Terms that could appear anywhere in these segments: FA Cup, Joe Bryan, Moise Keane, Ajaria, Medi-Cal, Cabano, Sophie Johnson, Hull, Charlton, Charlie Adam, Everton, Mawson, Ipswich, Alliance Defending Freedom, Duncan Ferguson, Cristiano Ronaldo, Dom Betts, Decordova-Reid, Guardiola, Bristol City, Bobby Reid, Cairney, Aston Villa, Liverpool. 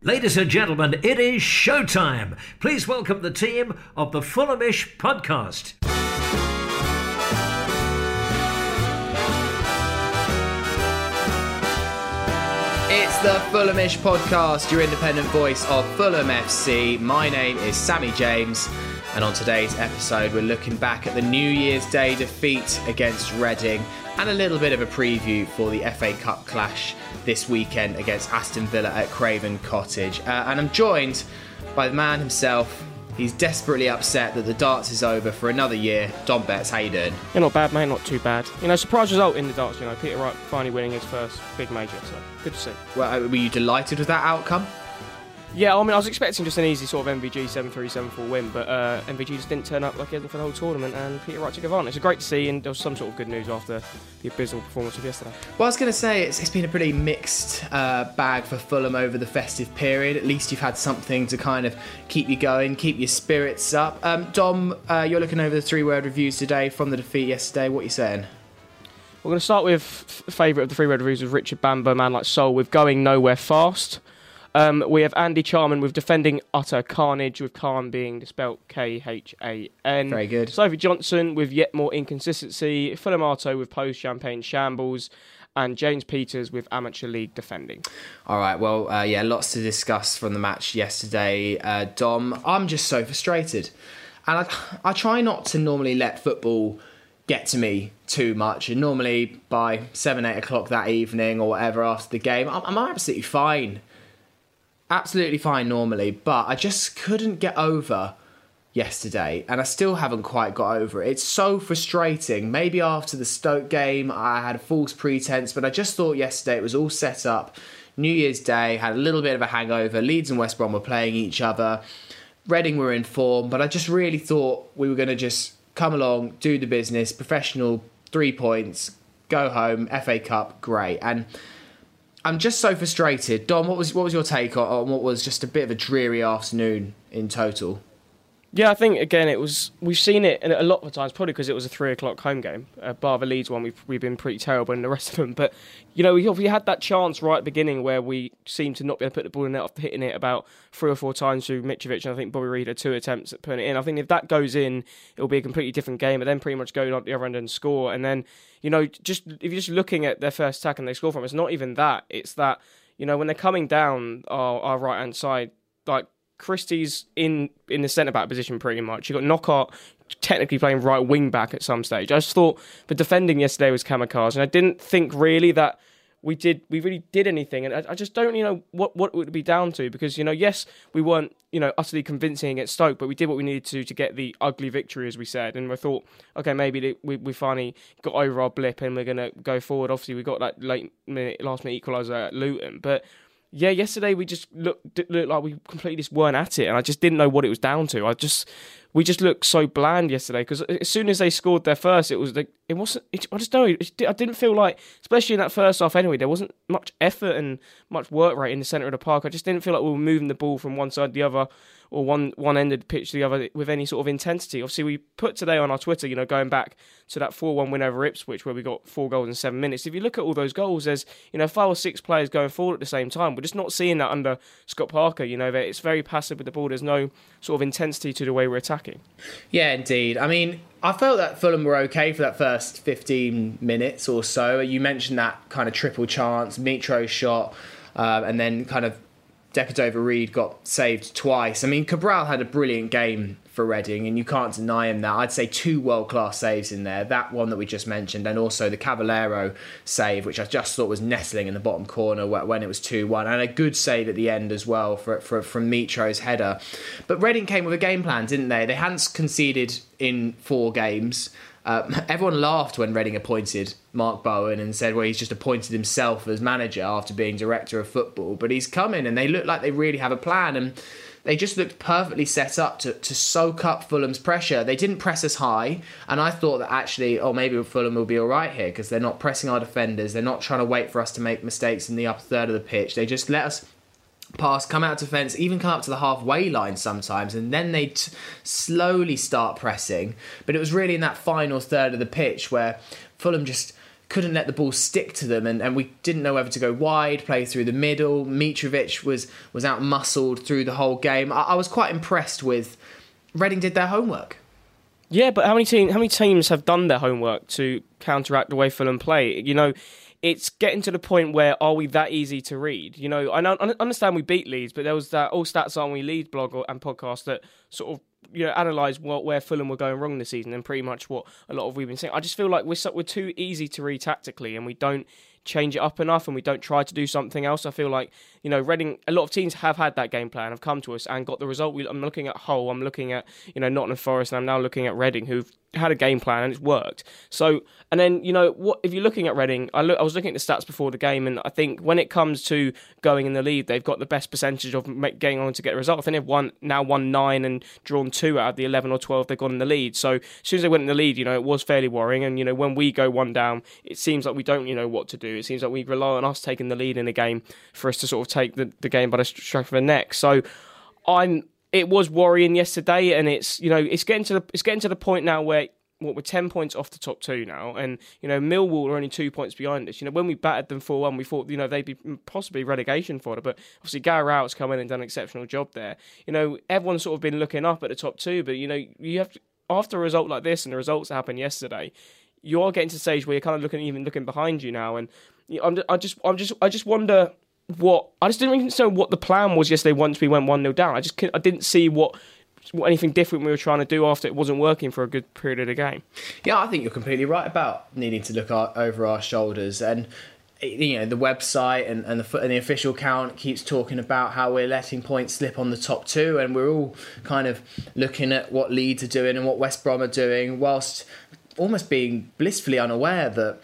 Ladies and gentlemen, it is showtime. Please welcome the team of the Fulhamish Podcast. It's the Fulhamish Podcast, your independent voice of Fulham FC. My name is Sammy James, and on today's episode, we're looking back at the New Year's Day defeat against Reading and a little bit of a preview for the FA Cup clash this weekend against Aston Villa at Craven Cottage. And I'm joined by the man himself. He's desperately upset that the darts is over for another year. Don Betts, how you doing? Yeah, not bad, mate, not too bad. You know, surprise result in the darts, you know, Peter Wright finally winning his first big major, so good to see. Well, were you delighted with that outcome? Yeah, I mean, I was expecting just an easy sort of MVG 7-3, 7-4 win, but MVG just didn't turn up like he hadn't for the whole tournament, and Peter Wright took advantage. It's great to see, and there was some sort of good news after the abysmal performance of yesterday. Well, I was going to say, it's been a pretty mixed bag for Fulham over the festive period. At least you've had something to kind of keep you going, keep your spirits up. Dom, you're looking over the three-word reviews today from the defeat yesterday. What are you saying? We're going to start with favourite of the three-word reviews with Richard Bamber, Man Like Soul, with Going Nowhere Fast. We have Andy Charman with Defending Utter Carnage, with Khan being spelt K-H-A-N. Very good. Sophie Johnson with Yet More Inconsistency, Fulhamato with Post Champagne Shambles, and James Peters with Amateur League Defending. All right, well, yeah, lots to discuss from the match yesterday, Dom. I'm just so frustrated. And I try not to normally let football get to me too much, and normally by 7, 8 o'clock that evening or whatever after the game, I'm absolutely fine. Absolutely fine normally, but I just couldn't get over yesterday, and I still haven't quite got over it. It's so frustrating. Maybe after the Stoke game, I had a false pretense, but I just thought yesterday it was all set up. New Year's Day, had a little bit of a hangover. Leeds and West Brom were playing each other. Reading were in form, but I just really thought we were going to just come along, do the business, professional, 3 points, go home, FA Cup, great. And I'm just so frustrated. Dom, what was your take on what was just a bit of a dreary afternoon in total? Yeah, I think, again, it was, we've seen it a lot of times, probably because it was a 3 o'clock home game. Bar the Leeds one, we've been pretty terrible in the rest of them. But, you know, we had that chance right at the beginning where we seemed to not be able to put the ball in net after hitting it about 3 or 4 times through Mitrovic, and I think Bobby Reid had 2 attempts at putting it in. I think if that goes in, it'll be a completely different game, but then pretty much going up the other end and score. And then, you know, just if you're just looking at their first attack and they score from it, it's not even that. It's that, you know, when they're coming down our right-hand side, like, Christie's in the centre-back position pretty much. You've got Knockaert technically playing right wing-back at some stage. I just thought the defending yesterday was kamikaze, and I didn't think really that we really did anything. And I just don't know what it would be down to, because, you know, yes, we weren't, you know, utterly convincing against Stoke, but we did what we needed to get the ugly victory, as we said. And I thought, okay, maybe we finally got over our blip and we're going to go forward. Obviously, we got that last-minute equaliser at Luton, but yeah, yesterday we just looked like we completely just weren't at it, and I just didn't know what it was down to. We just looked so bland yesterday, because as soon as they scored their first, it was like I didn't feel like, especially in that first half anyway, there wasn't much effort and much work rate in the centre of the park. I just didn't feel like we were moving the ball from one side to the other, or one end of the pitch to the other with any sort of intensity. Obviously, we put today on our Twitter, you know, going back to that 4-1 win over Ipswich where we got 4 goals in 7 minutes. If you look at all those goals, there's, you know, 5 or 6 players going forward at the same time. We're just not seeing that under Scott Parker, you know, that it's very passive with the ball. There's no sort of intensity to the way we're attacking. Yeah, indeed. I mean, I felt that Fulham were okay for that first 15 minutes or so. You mentioned that kind of triple chance, Mitro shot, and then kind of Decordova-Reid got saved twice. I mean, Cabral had a brilliant game for Reading, and you can't deny him that. I'd say 2 world-class saves in there, that one that we just mentioned, and also the Cavaleiro save, which I just thought was nestling in the bottom corner when it was 2-1, and a good save at the end as well from Mitro's header. But Reading came with a game plan, didn't they? They hadn't conceded in 4 games. Everyone laughed when Reading appointed Mark Bowen and said, well, he's just appointed himself as manager after being director of football. But he's come in and they look like they really have a plan, and they just looked perfectly set up to soak up Fulham's pressure. They didn't press us high, and I thought that actually, maybe Fulham will be all right here because they're not pressing our defenders. They're not trying to wait for us to make mistakes in the upper third of the pitch. They just let us pass, come out to fence, even come up to the halfway line sometimes, and then they slowly start pressing. But it was really in that final third of the pitch where Fulham just couldn't let the ball stick to them, and we didn't know whether to go wide, play through the middle. Mitrovic was out-muscled through the whole game. I was quite impressed with... Reading did their homework. Yeah, but how many teams have done their homework to counteract the way Fulham play? You know, it's getting to the point where are we that easy to read? You know, I understand we beat Leeds, but there was that All Stats Aren't We Leeds blog and podcast that sort of, you know, analyse where Fulham were going wrong this season and pretty much what a lot of we've been saying. I just feel like we're too easy to read tactically and we don't change it up enough and we don't try to do something else. I feel like, you know, Reading, a lot of teams have had that game plan, have come to us and got the result. I'm looking at Hull, I'm looking at, you know, Nottingham Forest, and I'm now looking at Reading, who've had a game plan and it's worked. So, and then, you know, what if you're looking at Reading, I was looking at the stats before the game, and I think when it comes to going in the lead, they've got the best percentage of getting on to get a result. I think they've won 9 and drawn 2 out of the 11 or 12 they've got in the lead. So as soon as they went in the lead, you know, it was fairly worrying. And, you know, when we go one down, it seems like we don't, you know, what to do. It seems like we rely on us taking the lead in a game for us to sort of take the game by the strap of the neck. So It was worrying yesterday, and it's, you know, it's getting to the point now where we're 10 points off the top two now, and, you know, Millwall are only 2 points behind us. You know, when we battered them 4-1, we thought, you know, they'd be possibly relegation fodder, but obviously Gary Rowett's come in and done an exceptional job there. You know, everyone's sort of been looking up at the top two, but, you know, you have to, after a result like this and the results that happened yesterday, you are getting to the stage where you're kind of looking behind you now, and I just wonder. I just didn't really know what the plan was yesterday once we went 1-0 down. I didn't see what anything different we were trying to do after it wasn't working for a good period of the game. Yeah, I think you're completely right about needing to look over our shoulders, and, you know, the website and the official account keeps talking about how we're letting points slip on the top two, and we're all kind of looking at what Leeds are doing and what West Brom are doing, whilst almost being blissfully unaware that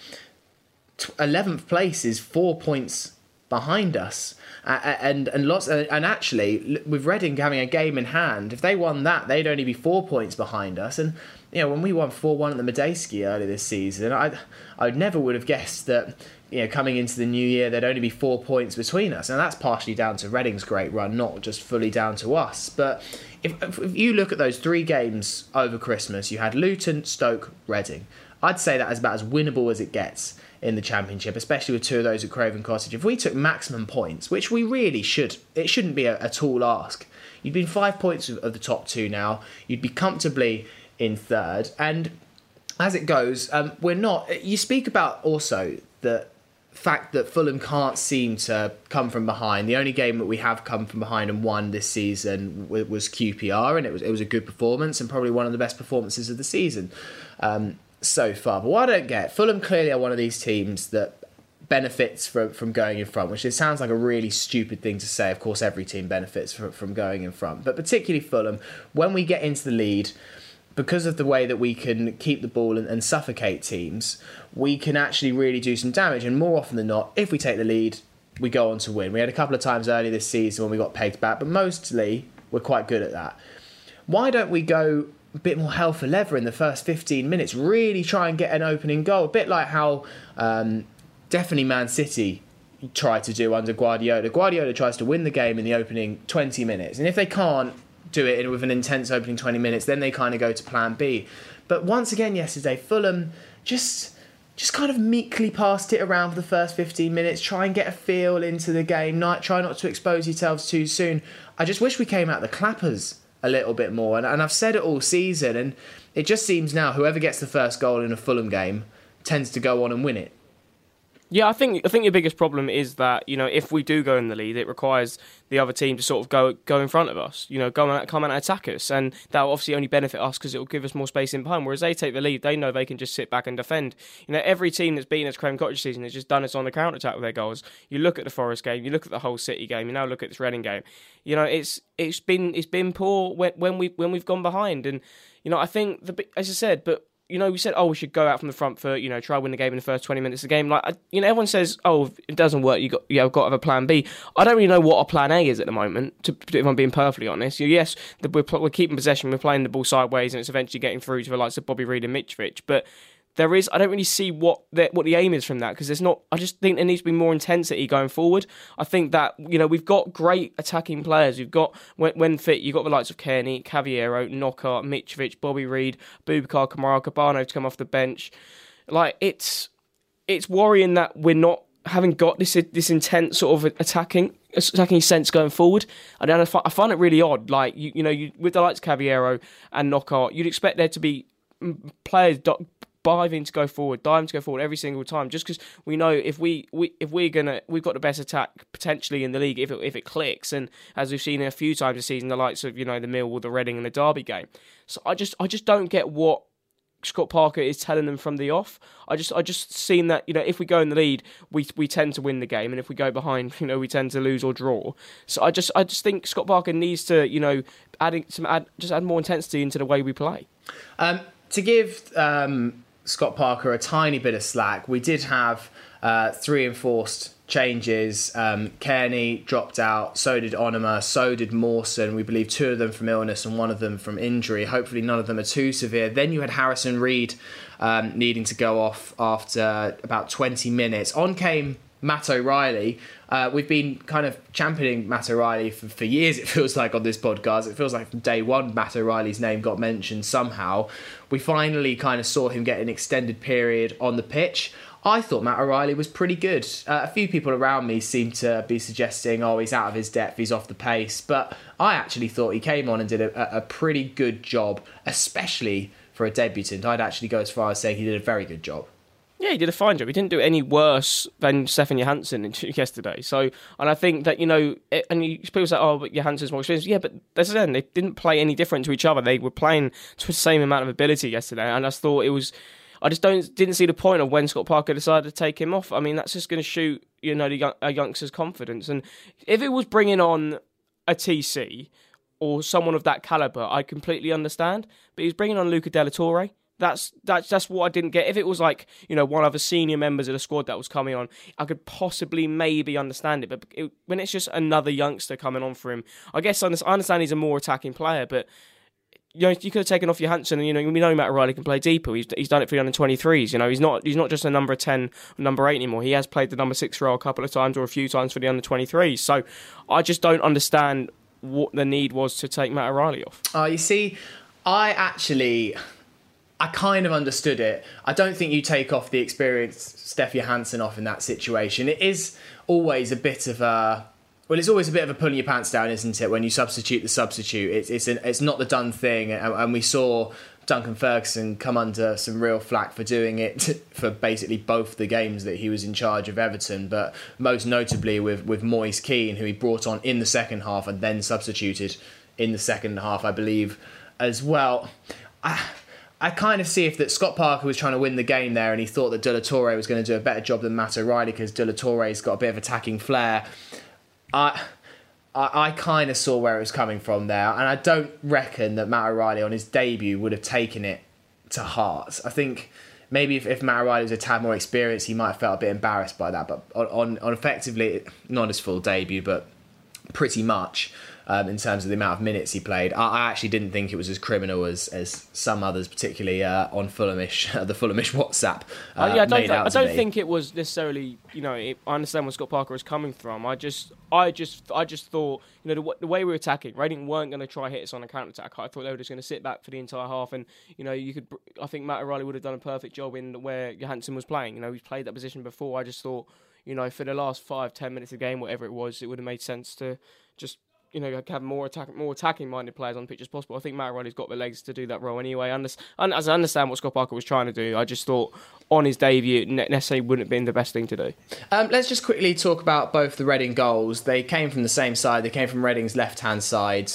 11th place is 4 points behind us, and lots, and actually with Reading having a game in hand, if they won that, they'd only be 4 points behind us. And, you know, when we won 4-1 at the Medeski earlier this season, I never would have guessed that, you know, coming into the new year there'd only be 4 points between us, and that's partially down to Reading's great run, not just fully down to us. But if you look at those three games over Christmas, you had Luton, Stoke, Reading. I'd say that is about as winnable as it gets in the Championship, especially with two of those at Craven Cottage. If we took maximum points, which we really should, it shouldn't be a tall ask. You'd been 5 points of the top two now. You'd be comfortably in third. And as it goes, we're not... You speak about also the fact that Fulham can't seem to come from behind. The only game that we have come from behind and won this season was QPR, and it was a good performance and probably one of the best performances of the season. So far. But what I don't get, Fulham clearly are one of these teams that benefits from going in front, which it sounds like a really stupid thing to say. Of course, every team benefits from going in front, but particularly Fulham, when we get into the lead, because of the way that we can keep the ball and suffocate teams, we can actually really do some damage. And more often than not, if we take the lead, we go on to win. We had a couple of times earlier this season when we got pegged back, but mostly we're quite good at that. Why don't we go a bit more hell for leather in the first 15 minutes, really try and get an opening goal, a bit like how definitely Man City try to do under Guardiola. Guardiola tries to win the game in the opening 20 minutes, and if they can't do it with an intense opening 20 minutes, then they kind of go to plan B. But once again yesterday, Fulham just kind of meekly passed it around for the first 15 minutes, try and get a feel into the game, try not to expose yourselves too soon. I just wish we came out the clappers a little bit more, and I've said it all season, and it just seems now whoever gets the first goal in a Fulham game tends to go on and win it. Yeah, I think your biggest problem is that, you know, if we do go in the lead, it requires the other team to sort of go in front of us, you know, come and attack us, and that will obviously only benefit us because it will give us more space in behind. Whereas they take the lead, they know they can just sit back and defend. You know, every team that's beaten us Craven Cottage season has just done us on the counter attack with their goals. You look at the Forest game, you look at the Hull City game, you now look at this Reading game. You know, it's been poor when we've gone behind, and, you know, I think you know, we said, oh, we should go out from the front foot, you know, try to win the game in the first 20 minutes of the game. Like, you know, everyone says, oh, if it doesn't work, you've got to have a plan B. I don't really know what a plan A is at the moment, if I'm being perfectly honest. Yes, we're keeping possession, we're playing the ball sideways, and it's eventually getting through to the likes of Bobby Reid and Mitrovic. But I don't really see what the aim is from that, because there's not. I just think there needs to be more intensity going forward. I think that, you know, we've got great attacking players. We've got, when fit, you've got the likes of Cairney, Cavaleiro, Knockaert, Mitrovic, Bobby Reid, Boubacar Kamara, Cabano to come off the bench. Like, it's... it's worrying that we're not having got this intense sort of attacking sense going forward. And I find it really odd. Like you know, with the likes of Cavaleiro and Knockaert, you'd expect there to be players diving to go forward every single time. Just because we know we've got the best attack potentially in the league if it clicks. And as we've seen a few times this season, the likes of, you know, the Millwall, the Reading, and the Derby game. So I just don't get what Scott Parker is telling them from the off. I just seen that, you know, if we go in the lead, we tend to win the game, and if we go behind, you know, we tend to lose or draw. So I just think Scott Parker needs to, you know, add more intensity into the way we play. To give Scott Parker a tiny bit of slack, we did have three enforced changes. Cairney dropped out, so did Onoma, so did Mawson. We believe two of them from illness and one of them from injury. Hopefully none of them are too severe. Then you had Harrison Reed needing to go off after about 20 minutes. On came Matt O'Riley. We've been kind of championing Matt O'Riley for years, it feels like, on this podcast. It feels like from day one Matt O'Riley's name got mentioned somehow. We finally kind of saw him get an extended period on the pitch. I thought Matt O'Riley was pretty good. A few people around me seemed to be suggesting, oh, he's out of his depth, he's off the pace. But I actually thought he came on and did a pretty good job, especially for a debutant. I'd actually go as far as saying he did a very good job. Yeah, he did a fine job. He didn't do any worse than Stefan Johansson yesterday. So, and I think that, you know, people say, oh, but Johansson's more experienced. Yeah, but that's the end. They didn't play any different to each other. They were playing to the same amount of ability yesterday. And I thought it was... I just didn't see the point of when Scott Parker decided to take him off. I mean, that's just going to shoot, you know, a youngster's confidence. And if it was bringing on a TC or someone of that calibre, I completely understand. But he was bringing on Luca Della Torre. That's what I didn't get. If it was like, you know, one of the senior members of the squad that was coming on, I could possibly maybe understand it. But when it's just another youngster coming on for him, I guess I understand he's a more attacking player, but... You know, you could have taken off Johansson, and, you know, we know Matt O'Riley can play deeper. He's done it for the under-23s. You know, he's not just a number 10, number 8 anymore. He has played the number 6 role a couple of times or a few times for the under-23s. So I just don't understand what the need was to take Matt O'Riley off. You see, I kind of understood it. I don't think you take off the experienced Steph Johansson off in that situation. It is always a bit of a... Well, it's always a bit of a pulling your pants down, isn't it? When you substitute the substitute, it's not the done thing. And we saw Duncan Ferguson come under some real flack for doing it for basically both the games that he was in charge of Everton, but most notably with Moise Keane, who he brought on in the second half and then substituted in the second half, I believe, as well. I kind of see if that Scott Parker was trying to win the game there, and he thought that Della Torre was going to do a better job than Matt O'Riley because Della Torre's got a bit of attacking flair. I kind of saw where it was coming from there, and I don't reckon that Matt O'Riley on his debut would have taken it to heart. I think maybe if Matt O'Riley was a tad more experienced, he might have felt a bit embarrassed by that, but on effectively, not his full debut, but pretty much in terms of the amount of minutes he played, I actually didn't think it was as criminal as some others, particularly on Fulhamish, the Fulhamish WhatsApp. I don't think it was necessarily, you know, I understand where Scott Parker was coming from. I just thought, you know, the way we were attacking, Reading weren't going to try hit us on a counter-attack. I thought they were just going to sit back for the entire half, and, you know, I think Matt O'Riley would have done a perfect job in where Johansson was playing. You know, he's played that position before. I just thought, you know, for the last 5-10 minutes of the game, whatever it was, it would have made sense to just, you know, have more attacking-minded players on the pitch as possible. I think Matt O'Riley's got the legs to do that role anyway. As I understand what Scott Parker was trying to do, I just thought on his debut, it necessarily wouldn't have been the best thing to do. Let's just quickly talk about both the Reading goals. They came from the same side. They came from Reading's left-hand side.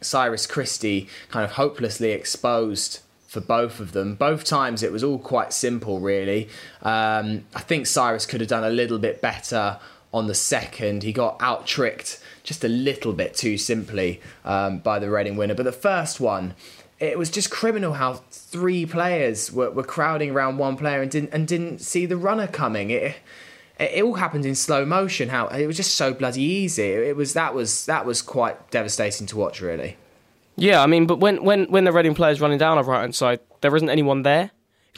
Cyrus Christie kind of hopelessly exposed for both of them. Both times it was all quite simple, really. I think Cyrus could have done a little bit better on the second. He got out-tricked just a little bit too simply by the Reading winner. But the first one, it was just criminal how three players were crowding around one player and didn't see the runner coming. It all happened in slow motion. How it was just so bloody easy. That was quite devastating to watch, really. Yeah, I mean, but when the Reading player's running down on the right-hand side, there isn't anyone there.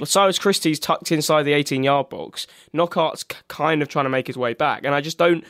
Cyrus Christie's tucked inside the 18-yard box. Knockaert's kind of trying to make his way back. And I just don't...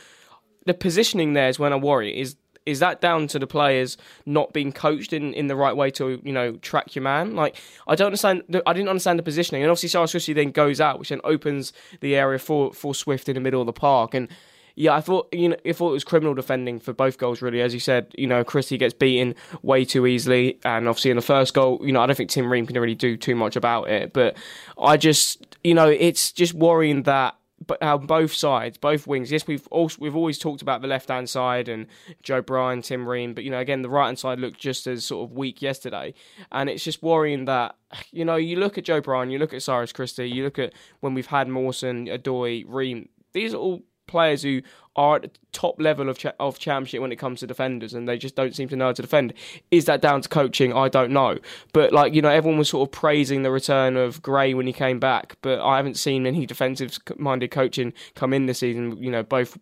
The positioning there is when I worry. Is is that down to the players not being coached in the right way to, you know, track your man? Like, I don't understand. I didn't understand the positioning. And obviously, Cyrus Christie then goes out, which then opens the area for Swift in the middle of the park. And yeah, I thought it was criminal defending for both goals, really. As you said, you know, Christie gets beaten way too easily, and obviously in the first goal, you know, I don't think Tim Ream can really do too much about it. But I just, you know, it's just worrying that, but how both sides, both wings. Yes, we've always talked about the left hand side and Joe Bryan, Tim Ream, but you know, again, the right hand side looked just as sort of weak yesterday, and it's just worrying that, you know, you look at Joe Bryan, you look at Cyrus Christie, you look at when we've had Mawson, Adoy, Ream. These are all players who are at the top level of championship when it comes to defenders, and they just don't seem to know how to defend. Is that down to coaching? I don't know. But, like, you know, everyone was sort of praising the return of Gray when he came back, but I haven't seen any defensive-minded coaching come in this season. You know, both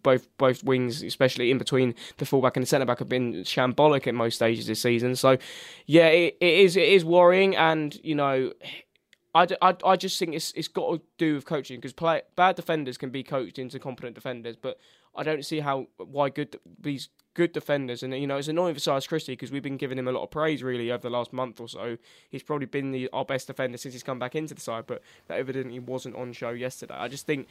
wings, especially in between the fullback and the centre-back, have been shambolic at most stages this season. So, yeah, it is worrying, and, you know, I just think it's got to do with coaching, because bad defenders can be coached into competent defenders, but I don't see why these good defenders, and you know, it's annoying for Cyrus Christie because we've been giving him a lot of praise really over the last month or so. He's probably been our best defender since he's come back into the side, but that evidently wasn't on show yesterday. I just think,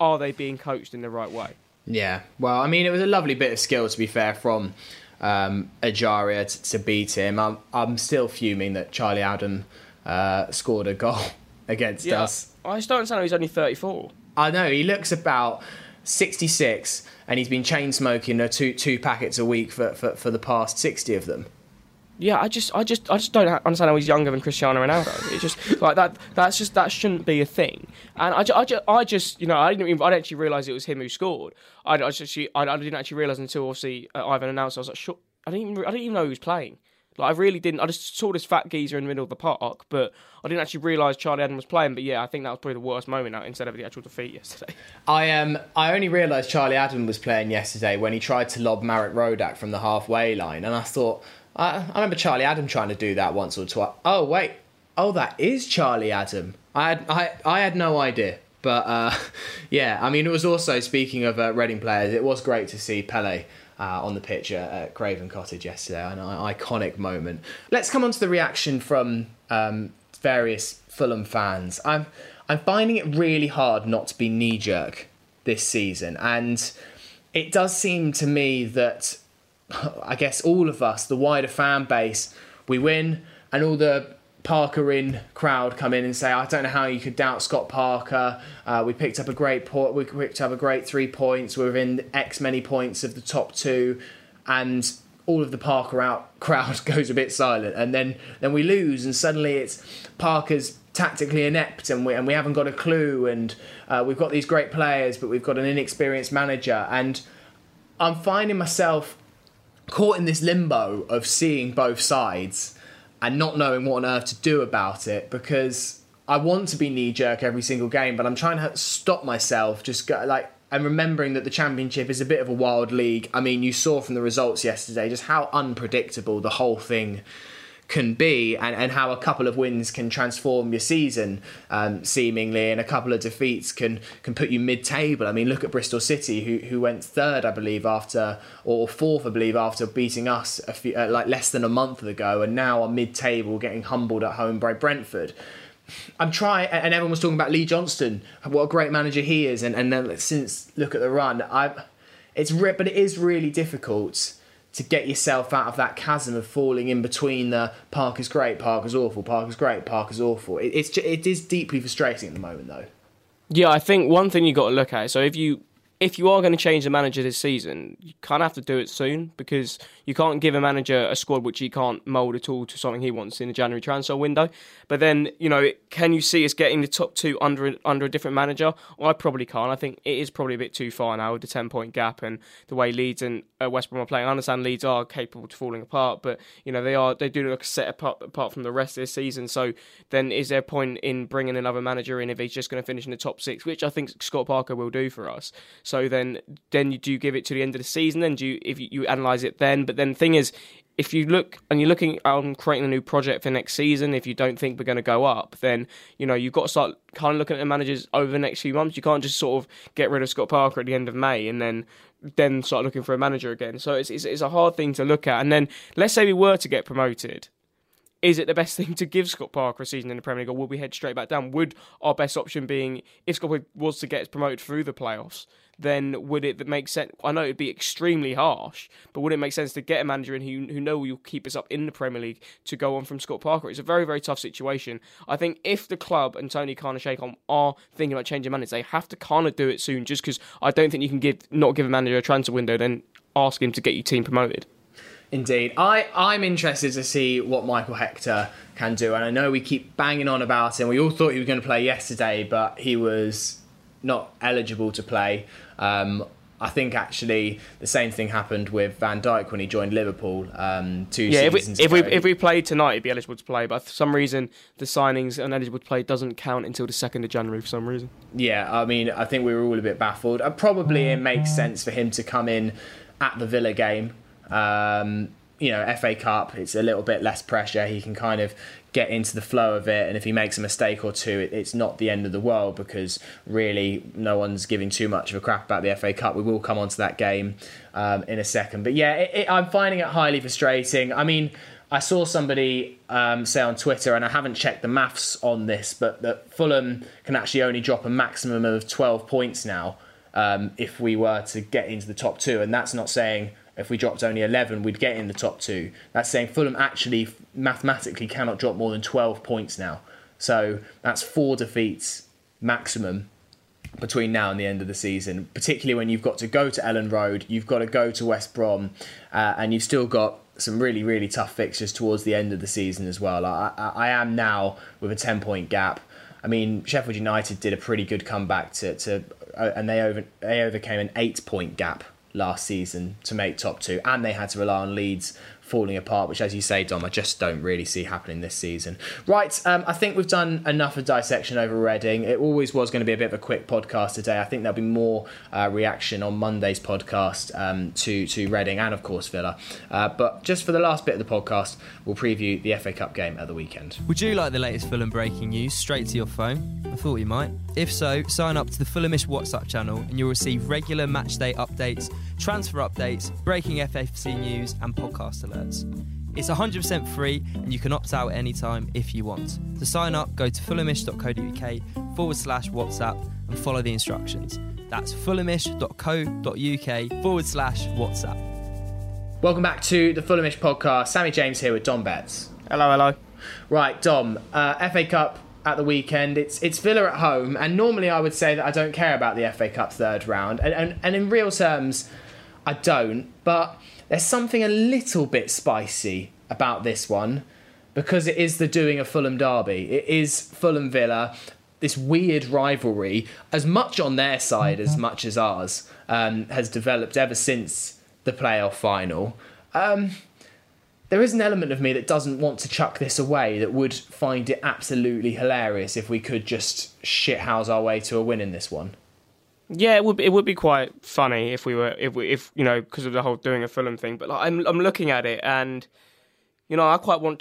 are they being coached in the right way? Yeah, well, I mean, it was a lovely bit of skill, to be fair, from Ajaria to beat him. I'm still fuming that Charlie Adam scored a goal against us. I just don't understand. He's only 34. I know, he looks about 66, and he's been chain smoking two packets a week for the past 60 of them. Yeah, I just don't understand how he's younger than Cristiano Ronaldo. It's just like that. That's just, that shouldn't be a thing. And I just, you know, I didn't actually realise it was him who scored. I didn't actually realise until obviously Ivan announced. I was like, sure, I didn't even know he was playing. Like, I really didn't. I just saw this fat geezer in the middle of the park, but I didn't actually realise Charlie Adam was playing. But yeah, I think that was probably the worst moment instead of the actual defeat yesterday. I only realised Charlie Adam was playing yesterday when he tried to lob Marek Rodak from the halfway line, and I thought, I remember Charlie Adam trying to do that once or twice. Oh wait, that is Charlie Adam. I had no idea. But yeah, I mean, it was also, speaking of Reading players, it was great to see Pele on the pitch at Craven Cottage yesterday, an iconic moment. Let's come on to the reaction from various Fulham fans. I'm finding it really hard not to be knee-jerk this season, and it does seem to me that, I guess, all of us, the wider fan base, we win, and all the Parker-in crowd come in and say, I don't know how you could doubt Scott Parker. We picked up a great we picked up a great 3 points. We're within X many points of the top two, and all of the Parker out crowd goes a bit silent, and then we lose, and suddenly it's Parker's tactically inept, and we haven't got a clue, and we've got these great players, but we've got an inexperienced manager, and I'm finding myself caught in this limbo of seeing both sides and not knowing what on earth to do about it, because I want to be knee-jerk every single game, but I'm trying to stop myself, just go, like, and remembering that the Championship is a bit of a wild league. I mean, you saw from the results yesterday just how unpredictable the whole thing can be, and how a couple of wins can transform your season, seemingly, and a couple of defeats can put you mid-table. I mean, look at Bristol City, who went third, I believe, after beating us like less than a month ago, and now are mid-table, getting humbled at home by Brentford. I'm trying, and everyone was talking about Lee Johnston, what a great manager he is, and then since, look at the run. But it is really difficult to get yourself out of that chasm of falling in between the Parker's great, Parker's awful, Parker's great, Parker's awful. It is deeply frustrating at the moment, though. Yeah, I think one thing you've got to look at, so if you are going to change the manager this season, you kind of have to do it soon, because you can't give a manager a squad which he can't mould at all to something he wants in the January transfer window. But then, you know, can you see us getting the top two under a different manager? Well, I probably can't. I think it is probably a bit too far now with the 10-point gap and the way Leeds and West Brom are playing. I understand Leeds are capable of falling apart, but, you know, they do look set apart from the rest of this season. So then is there a point in bringing another manager in if he's just going to finish in the top six, which I think Scott Parker will do for us? So then you do give it to the end of the season, and if you analyse it then. But then the thing is, if you look and you're looking on creating a new project for next season, if you don't think we're going to go up, then, you know, you've got to start kind of looking at the managers over the next few months. You can't just sort of get rid of Scott Parker at the end of May and then then start looking for a manager again. So it's a hard thing to look at. And then let's say we were to get promoted. Is it the best thing to give Scott Parker a season in the Premier League, or would we head straight back down? Would our best option being, if Scott was to get promoted through the playoffs, then would it make sense? I know it'd be extremely harsh, but would it make sense to get a manager in who know you'll keep us up in the Premier League to go on from Scott Parker? It's a very, very tough situation. I think if the club and Tony Khan and Sheikhan are thinking about changing managers, they have to kind of do it soon, just because I don't think you can not give a manager a transfer window, then ask him to get your team promoted. Indeed. I'm interested to see what Michael Hector can do. And I know we keep banging on about him. We all thought he was going to play yesterday, but he was not eligible to play. I think actually the same thing happened with Van Dijk when he joined Liverpool two seasons ago. If we played tonight, he'd be eligible to play. But for some reason, the signings and eligible to play doesn't count until the 2nd of January for some reason. Yeah, I mean, I think we were all a bit baffled. Probably it makes sense for him to come in at the Villa game. FA Cup, it's a little bit less pressure. He can kind of get into the flow of it, and if he makes a mistake or two, it's not the end of the world, because really no one's giving too much of a crap about the FA Cup. We will come on to that game in a second. But yeah, I'm finding it highly frustrating. I mean, I saw somebody say on Twitter, and I haven't checked the maths on this, but that Fulham can actually only drop a maximum of 12 points now if we were to get into the top two, and that's not saying if we dropped only 11, we'd get in the top two. That's saying Fulham actually mathematically cannot drop more than 12 points now. So that's 4 defeats maximum between now and the end of the season, particularly when you've got to go to Ellen Road, you've got to go to West Brom, and you've still got some really, really tough fixtures towards the end of the season as well. I am now with a 10-point gap. I mean, Sheffield United did a pretty good comeback and they overcame an 8-point gap last season to make top two, and they had to rely on Leeds falling apart, which, as you say, Dom, I just don't really see happening this season. Right, I think we've done enough of dissection over Reading. It always was going to be a bit of a quick podcast today. I think there'll be more reaction on Monday's podcast to Reading and, of course, Villa. But just for the last bit of the podcast, we'll preview the FA Cup game at the weekend. Would you like the latest Fulham breaking news straight to your phone? I thought you might. If so, sign up to the Fulhamish WhatsApp channel and you'll receive regular matchday updates, transfer updates, breaking FFC news and podcast alerts. It's 100% free and you can opt out anytime if you want. To sign up, go to fulhamish.co.uk/WhatsApp and follow the instructions. That's fulhamish.co.uk/WhatsApp. Welcome back to the Fulhamish Podcast. Sammy James here with Dom Betts. Hello. Right, Dom, FA Cup at the weekend. It's Villa at home, and normally I would say that I don't care about the FA Cup third round, and in real terms, I don't, but there's something a little bit spicy about this one, because it is the doing of Fulham derby. It is Fulham Villa, this weird rivalry, as much on their side as much as ours, has developed ever since the playoff final. There is an element of me that doesn't want to chuck this away, that would find it absolutely hilarious if we could just shithouse our way to a win in this one. Yeah, it would be quite funny if because of the whole doing a Fulham thing. But like, I'm looking at it, and I quite like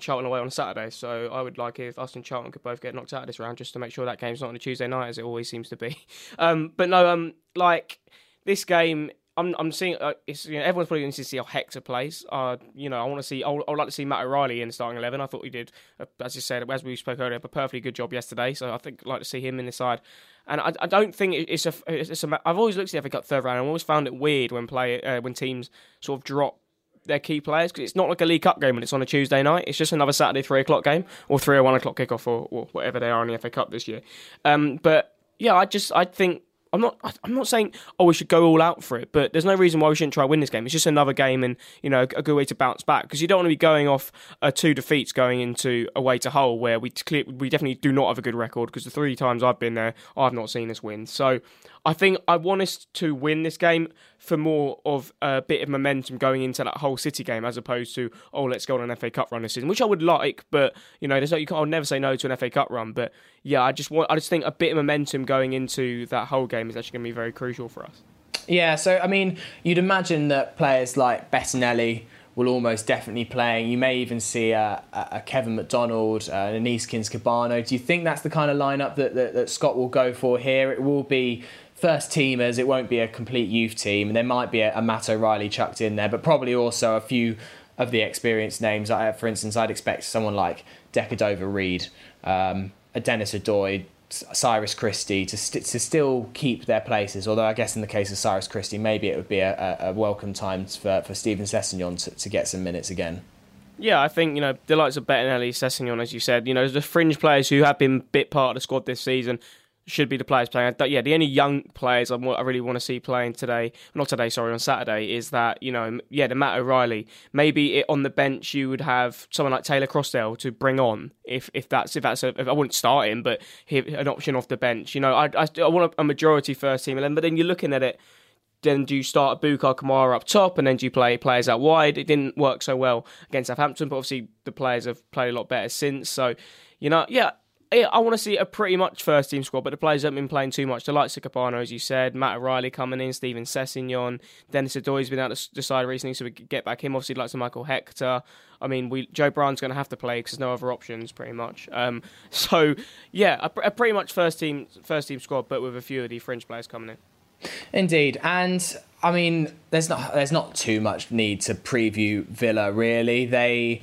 Charlton away on Saturday. So I would like if us and Charlton could both get knocked out of this round, just to make sure that game's not on a Tuesday night, as it always seems to be. But this game, I'm seeing everyone's probably going to see how Hector plays. I'd like to see Matt O'Riley in the starting 11. I thought he did, as you said, as we spoke earlier, a perfectly good job yesterday. So I think I'd like to see him in the side. And I don't think it's a. I've always looked at the FA Cup third round. I've always found it weird when teams sort of drop their key players, because it's not like a League Cup game when it's on a Tuesday night. It's just another Saturday 3:00 game or 3 or 1:00 kickoff or whatever they are in the FA Cup this year. I'm not saying we should go all out for it, but there's no reason why we shouldn't try to win this game. It's just another game, and a good way to bounce back, because you don't want to be going off 2 defeats going into away to Hull, where we definitely do not have a good record, because the 3 times I've been there, I've not seen us win. So I think I want us to win this game for more of a bit of momentum going into that whole City game, as opposed to let's go on an FA Cup run this season, which I would like, but I'll never say no to an FA Cup run. But yeah, I just think a bit of momentum going into that whole game is actually going to be very crucial for us. Yeah, so I mean, you'd imagine that players like Bettinelli will almost definitely playing. You may even see a Kevin McDonald, an Aniskins Cabano. Do you think that's the kind of lineup that Scott will go for here? It will be first teamers. It won't be a complete youth team. There might be a Matt O'Riley chucked in there, but probably also a few of the experienced names. For instance, I'd expect someone like Decordova-Reid, a Dennis Adoy, Cyrus Christie to still keep their places, although I guess in the case of Cyrus Christie, maybe it would be a welcome time for Steven Sessegnon to get some minutes again. Yeah, I think, you know, the likes of Bettinelli, Sessegnon, as you said, you know, the fringe players who have been bit part of the squad this season should be the players playing. Yeah, the only young players I really want to see playing on Saturday, is that, you know, yeah, the Matt O'Riley. Maybe on the bench you would have someone like Taylor Crossdale to bring on if I wouldn't start him, but an option off the bench. You know, I want a majority first team, but then you're looking at it. Then do you start Bukar Kamara up top, and then do you play players out wide? It didn't work so well against Southampton, but obviously the players have played a lot better since. So, you know, yeah. I want to see a pretty much first-team squad, but the players haven't been playing too much. The likes of Capano, as you said, Matt O'Riley coming in, Steven Sessegnon, Dennis Adoy's been out of the side recently, so we could get back him. Obviously, the likes of Michael Hector. I mean, Joe Bryan's going to have to play because there's no other options, pretty much. So, yeah, a pretty much first-team squad, but with a few of the fringe players coming in. Indeed, and I mean, there's not too much need to preview Villa, really. They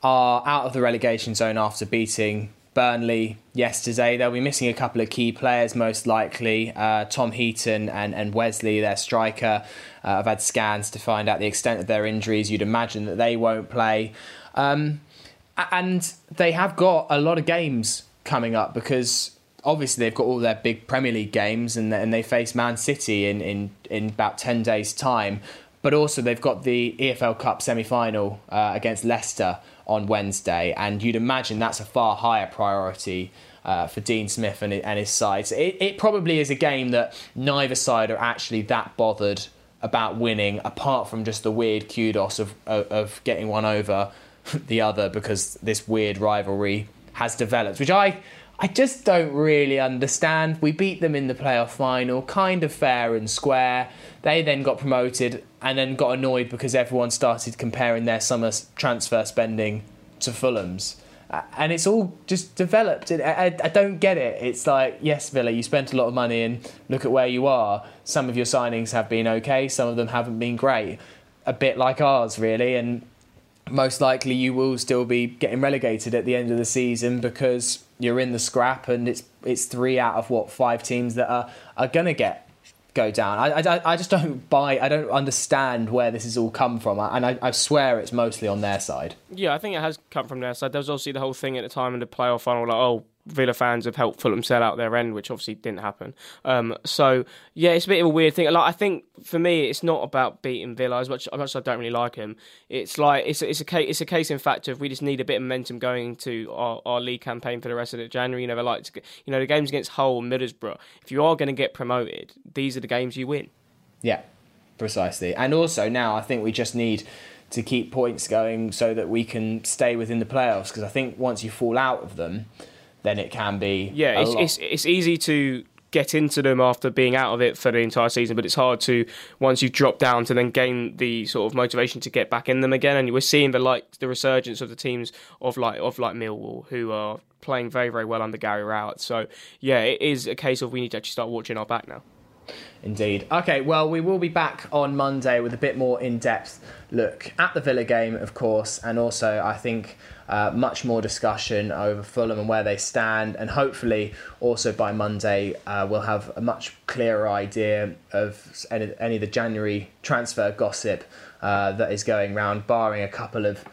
are out of the relegation zone after beating Burnley yesterday. They'll be missing a couple of key players, most likely. Tom Heaton and Wesley, their striker, have had scans to find out the extent of their injuries. You'd imagine that they won't play. And they have got a lot of games coming up because obviously they've got all their big Premier League games and they face Man City in about 10 days' time. But also they've got the EFL Cup semi-final against Leicester on Wednesday, and you'd imagine that's a far higher priority for Dean Smith and his side. So it probably is a game that neither side are actually that bothered about winning, apart from just the weird kudos of getting one over the other, because this weird rivalry has developed, which I just don't really understand. We beat them in the playoff final, kind of fair and square. They then got promoted and then got annoyed because everyone started comparing their summer transfer spending to Fulham's. And it's all just developed. I don't get it. It's like, yes, Villa, you spent a lot of money and look at where you are. Some of your signings have been okay. Some of them haven't been great. A bit like ours, really. And most likely you will still be getting relegated at the end of the season because you're in the scrap, and it's three out of what, five teams that are going to go down. I just don't buy. I don't understand where this has all come from, and I swear it's mostly on their side. Yeah, I think it has come from their side. There was obviously the whole thing at the time in the playoff final, like, oh, Villa fans have helped Fulham sell out their end, which obviously didn't happen. So yeah, it's a bit of a weird thing. Like, I think for me, it's not about beating Villa as much as I don't really like him. It's like it's a case in fact of we just need a bit of momentum going to our league campaign for the rest of the January. You know, the games against Hull and Middlesbrough. If you are going to get promoted, these are the games you win. Yeah, precisely. And also now I think we just need to keep points going so that we can stay within the playoffs, because I think once you fall out of them, then it can be it's easy to get into them after being out of it for the entire season, but it's hard to, once you drop down, to then gain the sort of motivation to get back in them again. And we're seeing the resurgence of the teams of Millwall, who are playing very, very well under Gary Rowett. So yeah, it is a case of we need to actually start watching our back now. Indeed. Okay, well, we will be back on Monday with a bit more in-depth look at the Villa game, of course, and also, I think, much more discussion over Fulham and where they stand, and hopefully also by Monday we'll have a much clearer idea of any of the January transfer gossip that is going round, barring a couple of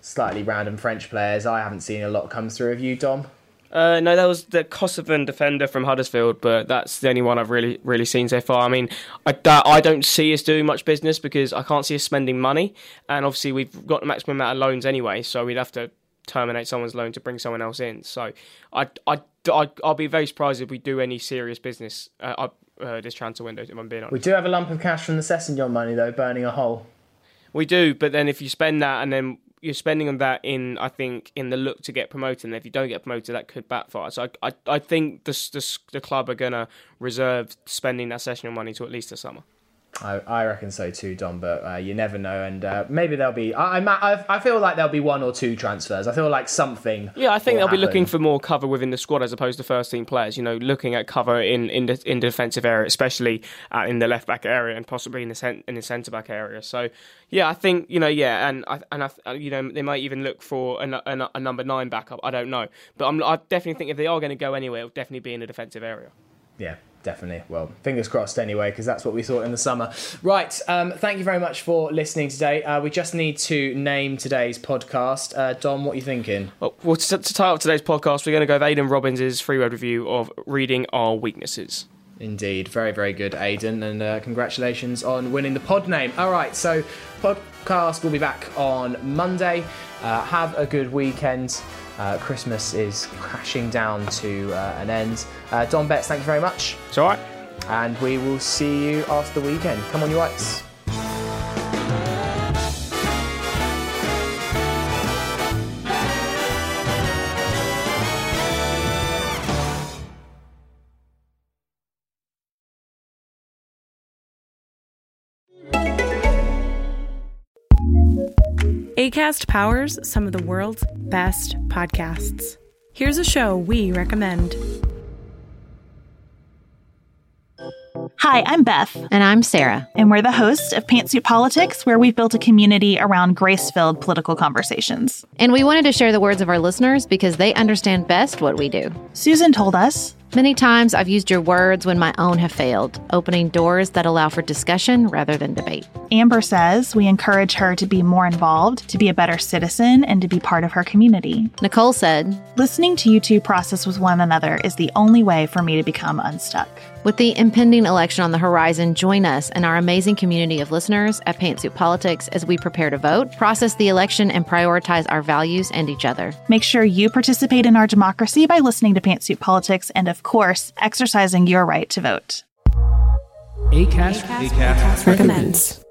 slightly random French players. I haven't seen a lot come through. Have you, Dom? No, that was the Kosovan defender from Huddersfield, but that's the only one I've really, really seen so far. I mean, I don't see us doing much business because I can't see us spending money, and obviously we've got the maximum amount of loans anyway, so we'd have to terminate someone's loan to bring someone else in. So I'll be very surprised if we do any serious business this transfer window, if I'm being honest. We do have a lump of cash from the Sessegnon money, though, burning a hole. We do, but then if you spend that and then you're spending on that in the look to get promoted, and if you don't get promoted, that could backfire. So I think the club are going to reserve spending that sessional money to at least the summer. I reckon so too, Dom, but you never know, and maybe there'll be... I feel like there'll be one or two transfers. I feel like something... Yeah, I think they'll be looking for more cover within the squad as opposed to first-team players, you know, looking at cover in the defensive area, especially in the left-back area and possibly in the centre-back area. So, yeah, I think, you know, yeah, and I, you know, they might even look for a number 9 backup. I don't know. But I definitely think if they are going to go anywhere, it'll definitely be in the defensive area. Yeah. Definitely. Well, fingers crossed anyway, because that's what we thought in the summer. Right. Thank you very much for listening today. We just need to name today's podcast. Dom, what are you thinking? Well, to tie up today's podcast, we're going to go with Aidan Robbins' three-word review of Reading Our Weaknesses. Indeed. Very, very good, Aidan. And congratulations on winning the pod name. All right. So podcast will be back on Monday. Have a good weekend. Christmas is crashing down to an end. Don Betts, thank you very much. It's all right. And we will see you after the weekend. Come on, you Whites. Acast powers some of the world's best podcasts. Here's a show we recommend. Hi, I'm Beth. And I'm Sarah. And we're the hosts of Pantsuit Politics, where we've built a community around grace-filled political conversations. And we wanted to share the words of our listeners because they understand best what we do. Susan told us, many times I've used your words when my own have failed, opening doors that allow for discussion rather than debate. Amber says we encourage her to be more involved, to be a better citizen, and to be part of her community. Nicole said, listening to you two process with one another is the only way for me to become unstuck. With the impending election on the horizon, join us and our amazing community of listeners at Pantsuit Politics as we prepare to vote, process the election, and prioritize our values and each other. Make sure you participate in our democracy by listening to Pantsuit Politics and, of course, exercising your right to vote. Acast recommends.